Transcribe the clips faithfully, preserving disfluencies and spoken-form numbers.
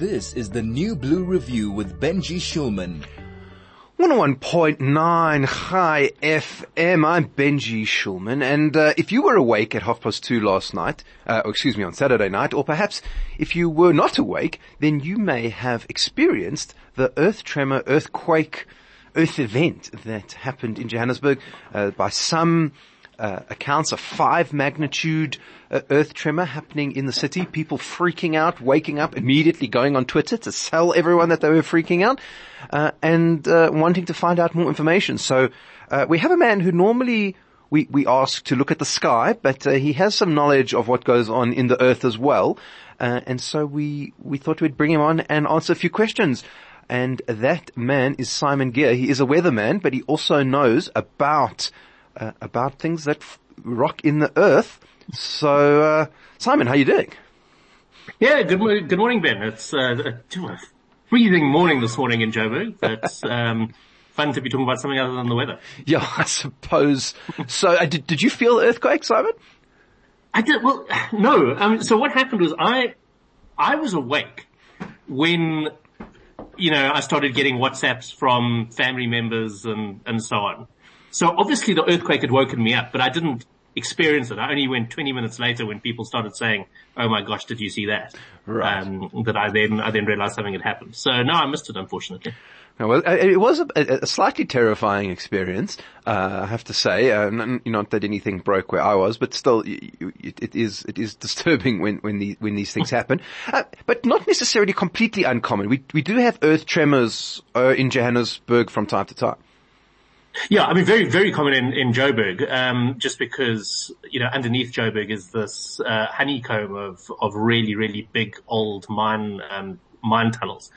This is the New Blue Review with Benji Shulman. one oh one point nine Chai F M. I'm Benji Shulman, and uh, if you were awake at half past two last night, uh, or excuse me, on Saturday night, or perhaps if you were not awake, then you may have experienced the earth tremor, earthquake, earth event that happened in Johannesburg. Uh, by some uh, accounts, a five magnitude uh, earth tremor happening in the city. People freaking out, waking up, immediately going on Twitter to tell everyone that they were freaking out. Uh, and, uh, wanting to find out more information. So, uh, we have a man who normally we, we ask to look at the sky, but, uh, he has some knowledge of what goes on in the earth as well. Uh, and so we, we thought we'd bring him on and answer a few questions. And that man is Simon Gear. He is a weatherman, but he also knows about, uh, about things that f- rock in the earth. So, uh, Simon, how you doing? Yeah, good, mo- good morning, Ben. It's, uh, uh freezing morning this morning in Joburg. That's um, fun to be talking about something other than the weather. Yeah, I suppose. So, uh, did did you feel earthquakes, Simon? I did. Well, no. Um, so what happened was I I was awake when you know I started getting WhatsApps from family members and and so on. So obviously the earthquake had woken me up, but I didn't experience it. I only went twenty minutes later when people started saying, "Oh my gosh, did you see that?" Right. Um, that I then, I then realized something had happened. So no, I missed it, unfortunately. No, well, it was a, a slightly terrifying experience, uh, I have to say. Uh, not, not that anything broke where I was, but still, it, it is, it is disturbing when, when the, when these things happen. Uh, but not necessarily completely uncommon. We, we do have earth tremors, uh, in Johannesburg from time to time. Yeah, I mean, very, very common in, in Joburg, um, just because, you know, underneath Joburg is this, uh, honeycomb of, of really, really big old mine, um, mine tunnels.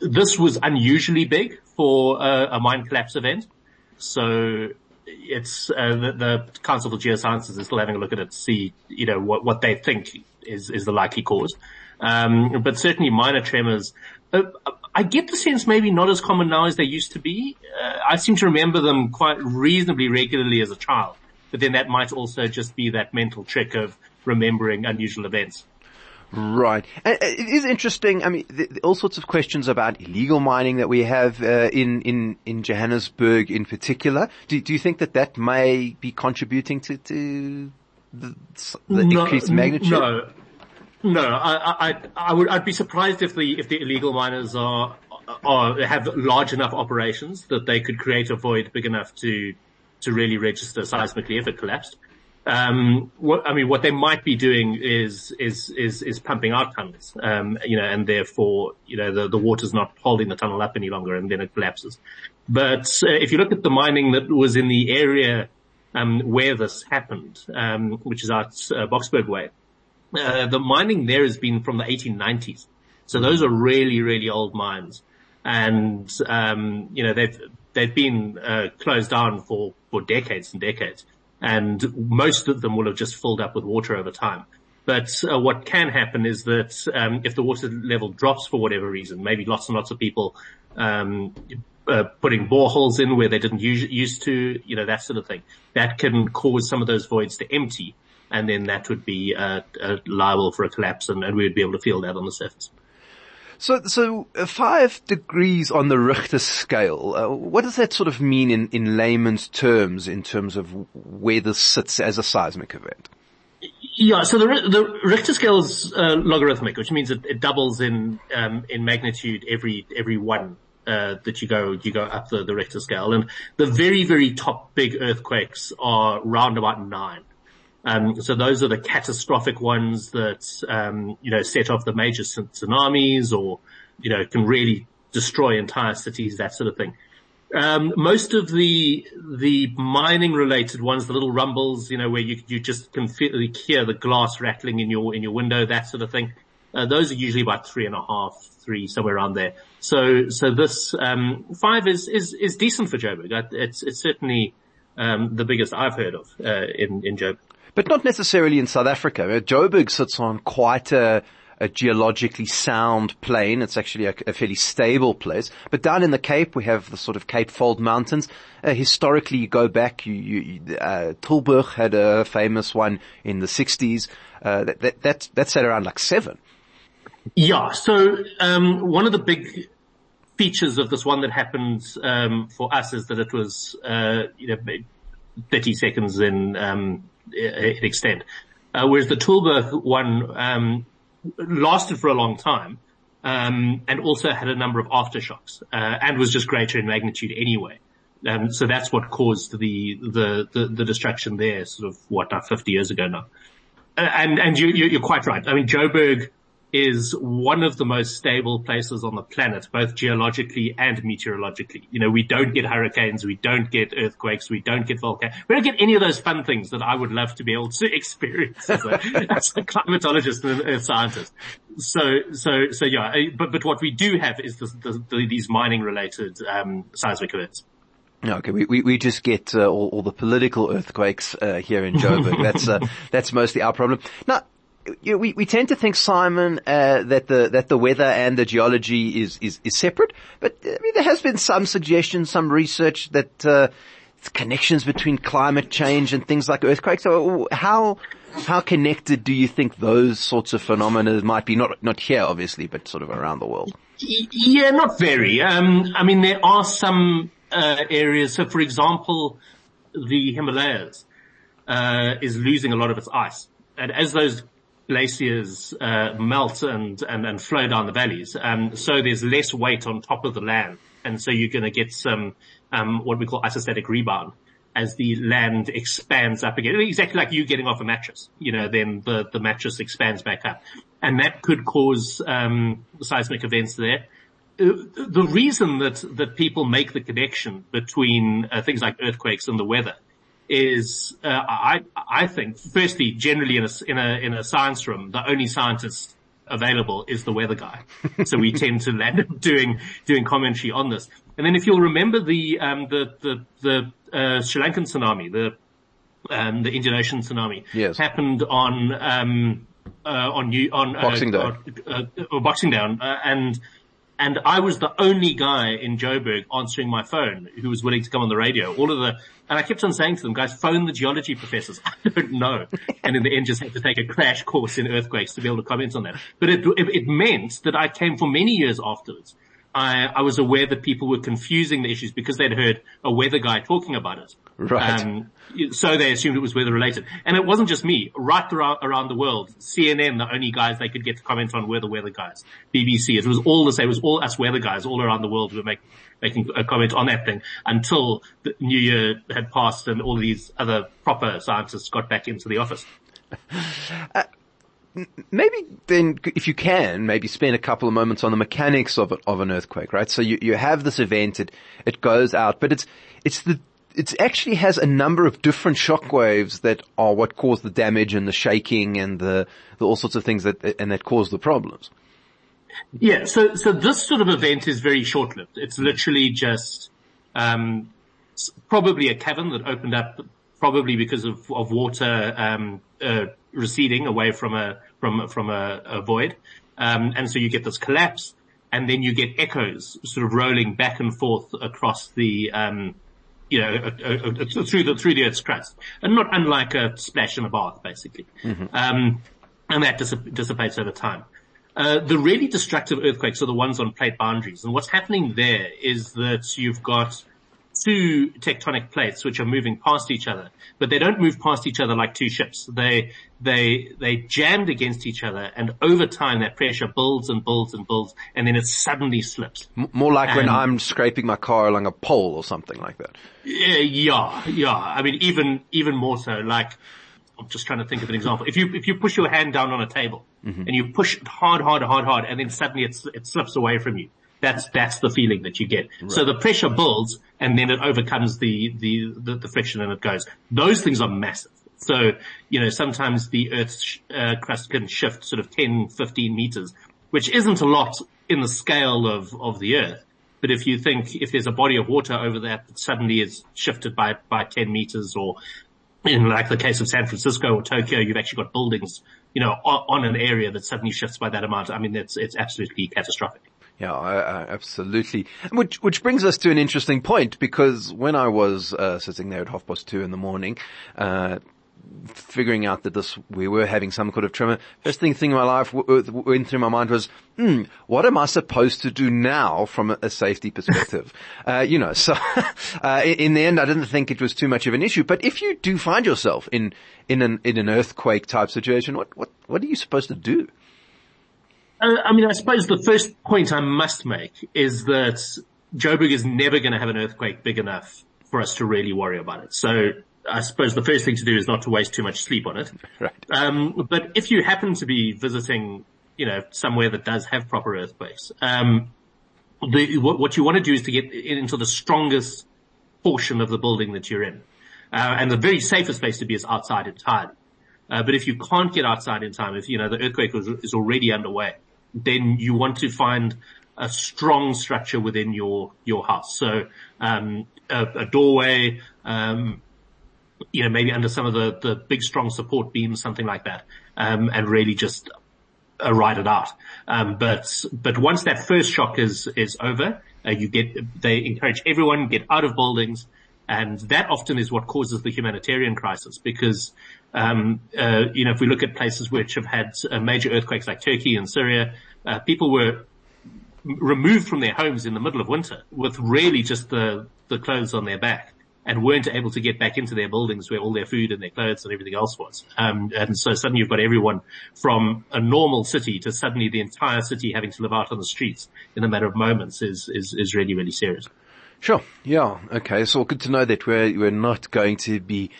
This was unusually big for uh, a mine collapse event. So it's, uh, the, the Council for Geosciences is still having a look at it to see, you know, what, what they think is, is the likely cause. Um, but certainly minor tremors. Uh, I get the sense maybe not as common now as they used to be. Uh, I seem to remember them quite reasonably regularly as a child. But then that might also just be that mental trick of remembering unusual events. Right. And it is interesting. I mean, the, the, all sorts of questions about illegal mining that we have uh, in, in, in Johannesburg in particular. Do, do you think that that may be contributing to, to the, the no, increased magnitude? No. No, I, I, I would, I'd be surprised if the, if the illegal miners are, are, have large enough operations that they could create a void big enough to, to really register seismically if it collapsed. Um, what, I mean, what they might be doing is, is, is, is pumping out tunnels, um, you know, and therefore, you know, the, the water's not holding the tunnel up any longer and then it collapses. But uh, if you look at the mining that was in the area, um, where this happened, um, which is out, uh, Boxburg way, Uh, the mining there has been from the eighteen nineties. So those are really, really old mines. And, um, you know, they've, they've been, uh, closed down for, for decades and decades. And most of them will have just filled up with water over time. But uh, what can happen is that, um, if the water level drops for whatever reason, maybe lots and lots of people, um, uh, putting boreholes in where they didn't use, used to, you know, that sort of thing, that can cause some of those voids to empty. And then that would be uh, uh, liable for a collapse, and, and we would be able to feel that on the surface. So, so five degrees on the Richter scale. Uh, what does that sort of mean in, in layman's terms, in terms of where this sits as a seismic event? Yeah. So the, the Richter scale is uh, logarithmic, which means it, it doubles in um, in magnitude every every one uh, that you go you go up the, the Richter scale. And the very very top big earthquakes are round about nine. Um, so those are the catastrophic ones that, um, you know, set off the major tsunamis or, you know, can really destroy entire cities, that sort of thing. Um, most of the, the mining related ones, the little rumbles, you know, where you, you just can feel, hear the glass rattling in your, in your window, that sort of thing. Uh, those are usually about three and a half, three, somewhere around there. So, so this, um, five is, is, is decent for Joburg. It's, it's certainly, um, the biggest I've heard of, uh, in, in Joburg. But not necessarily in South Africa. Joburg sits on quite a, a geologically sound plain. It's actually a, a fairly stable place. But down in the Cape, we have the sort of Cape Fold Mountains. Uh, historically, you go back, you, you, uh, Tulbagh had a famous one in the sixties. Uh, that, that, that, that sat around like seven. Yeah, so um, one of the big features of this one that happened um, for us is that it was uh, you know thirty seconds in um, in extent, uh, whereas the Tulbagh one um, lasted for a long time. Um, and also had a number of aftershocks, uh, and was just greater in magnitude anyway. Um, so that's what caused the, the, the, the destruction there, sort of what, now fifty years ago now. And, and you, you're quite right. I mean, Joburg is one of the most stable places on the planet, both geologically and meteorologically. You know, we don't get hurricanes, we don't get earthquakes, we don't get volcanoes. We don't get any of those fun things that I would love to be able to experience as a, as a climatologist and an earth scientist. So, so, so yeah, but, but what we do have is the, the, the, these mining related, um, seismic events. Okay, we, we, we just get uh, all, all the political earthquakes, uh, here in Joburg. That's, uh, that's mostly our problem. Now, you know, we, we tend to think, Simon, uh, that the, that the weather and the geology is, is, is separate, but I mean, there has been some suggestions, some research that, uh, connections between climate change and things like earthquakes. So how, how connected do you think those sorts of phenomena might be? Not, not here, obviously, but sort of around the world. Yeah, not very. Um, I mean, there are some, uh, areas. So for example, the Himalayas, uh, is losing a lot of its ice. And as those glaciers uh, melt and, and, and flow down the valleys. Um, so there's less weight on top of the land. And so you're going to get some, um, what we call isostatic rebound as the land expands up again. Exactly like you getting off a mattress, you know, then the, the mattress expands back up. And that could cause, um, seismic events there. The reason that, that people make the connection between uh, things like earthquakes and the weather is, uh, I, I think, firstly, generally in a, in a, in a science room, the only scientist available is the weather guy. So we tend to land up doing, doing commentary on this. And then if you'll remember the, um, the, the, the, uh, Sri Lankan tsunami, the, um, the Indian Ocean tsunami, yes, happened on, um, uh, on, on, uh, Boxing Day. Or, uh, or Boxing Day. Uh, and, And I was the only guy in Joburg answering my phone who was willing to come on the radio. All of the, and I kept on saying to them, guys, phone the geology professors. I don't know. And in the end just had to take a crash course in earthquakes to be able to comment on that. But it, it, it meant that I came for many years afterwards. I, I was aware that people were confusing the issues because they'd heard a weather guy talking about it. Right. Um, so they assumed it was weather related. And it wasn't just me. Right around, around the world, C N N, the only guys they could get to comment on were the weather guys. B B C, it was all the same. It was all us weather guys all around the world who were make, making a comment on that thing until the new year had passed and all these other proper scientists got back into the office. uh- Maybe then, if you can, maybe spend a couple of moments on the mechanics of it, of an earthquake, right? So you, you have this event, it, it goes out, but it's, it's the, it actually has a number of different shock waves that are what cause the damage and the shaking and the, the all sorts of things that, and that cause the problems. Yeah. So, so this sort of event is very short lived. It's literally just, um, probably a cavern that opened up probably because of, of water, um, uh, receding away from a from from a, a void, um, and so you get this collapse, and then you get echoes sort of rolling back and forth across the, um, you know, a, a, a, through the through the Earth's crust, and not unlike a splash in a bath, basically, mm-hmm. um, and that dissip- dissipates over time. Uh, the really destructive earthquakes are the ones on plate boundaries, and what's happening there is that you've got two tectonic plates which are moving past each other, but they don't move past each other like two ships. They, they, they jammed against each other, and over time that pressure builds and builds and builds, and then it suddenly slips. M- more like and when I'm scraping my car along a pole or something like that. Yeah, yeah. I mean, even, even more so, like, I'm just trying to think of an example. If you, if you push your hand down on a table, mm-hmm. and you push it hard, hard, hard, hard, and then suddenly it, it slips away from you. That's, that's the feeling that you get. Right. So the pressure builds and then it overcomes the, the, the, the friction and it goes. Those things are massive. So, you know, sometimes the Earth's sh- uh, crust can shift sort of ten, fifteen meters, which isn't a lot in the scale of, of the Earth. But if you think, if there's a body of water over that that suddenly is shifted by, by ten meters, or in like the case of San Francisco or Tokyo, you've actually got buildings, you know, on, on an area that suddenly shifts by that amount. I mean, it's, it's absolutely catastrophic. Yeah, uh, absolutely. Which, which brings us to an interesting point, because when I was, uh, sitting there at half past two in the morning, uh, figuring out that this, we were having some kind of tremor, first thing, thing in my life w- w- went through my mind was, hmm, what am I supposed to do now from a, a safety perspective? uh, you know, so, uh, in the end, I didn't think it was too much of an issue, but if you do find yourself in, in an, in an earthquake type situation, what, what, what are you supposed to do? Uh, I mean, I suppose the first point I must make is that Joburg is never going to have an earthquake big enough for us to really worry about it. So, I suppose the first thing to do is not to waste too much sleep on it. Right. Um, but if you happen to be visiting, you know, somewhere that does have proper earthquakes, um, the, what, what you want to do is to get into the strongest portion of the building that you're in. Uh, and the very safest place to be is outside in time. Uh, but if you can't get outside in time, if, you know, the earthquake was, is already underway, then you want to find a strong structure within your, your house. So, um, a, a doorway, um, you know, maybe under some of the, the big strong support beams, something like that, um, and really just uh, ride it out. Um, but, but once that first shock is, is over, uh, you get, they encourage everyone get out of buildings. And that often is what causes the humanitarian crisis because, um, uh, you know, if we look at places which have had uh, major earthquakes like Turkey and Syria, uh, people were removed from their homes in the middle of winter with really just the, the clothes on their back, and weren't able to get back into their buildings where all their food and their clothes and everything else was. Um, and so suddenly you've got everyone from a normal city to suddenly the entire city having to live out on the streets in a matter of moments is, is, is really, really serious. Sure. Yeah. Okay. So good to know that we're, we're not going to be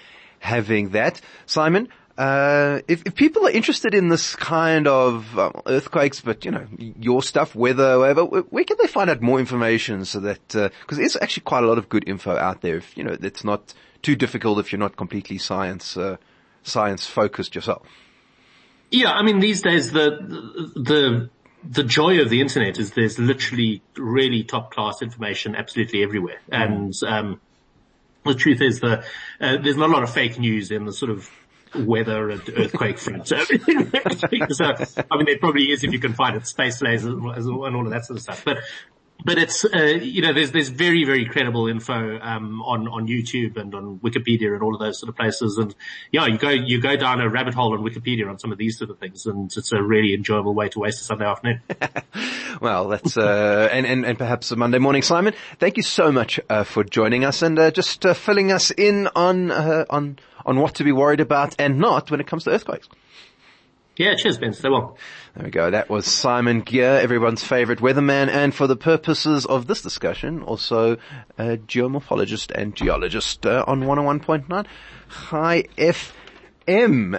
having that. Simon, uh, if, if people are interested in this kind of um, earthquakes, but you know, your stuff, weather, whatever, where can they find out more information so that, uh, cause there's actually quite a lot of good info out there. If, you know, it's not too difficult if you're not completely science, uh, science focused yourself. Yeah. I mean, these days the, the, the The joy of the internet is there's literally really top class information absolutely everywhere. And, um, the truth is the, uh, there's not a lot of fake news in the sort of weather and earthquake front. So, I mean, there probably is if you can find it, space lasers and all of that sort of stuff. But, but it's, uh, you know, there's, there's very, very credible info, um, on, on YouTube and on Wikipedia and all of those sort of places. And yeah, you go, you go down a rabbit hole on Wikipedia on some of these sort of things. And it's a really enjoyable way to waste a Sunday afternoon. Well, that's, uh, and, and, and perhaps a Monday morning. Simon, thank you so much, uh, for joining us and, uh, just, uh, filling us in on, uh, on, on what to be worried about and not when it comes to earthquakes. Yeah, cheers, Ben. Stay well. There we go. That was Simon Gear, everyone's favorite weatherman, and for the purposes of this discussion, also a geomorphologist and geologist uh, on one oh one point nine Chai F M.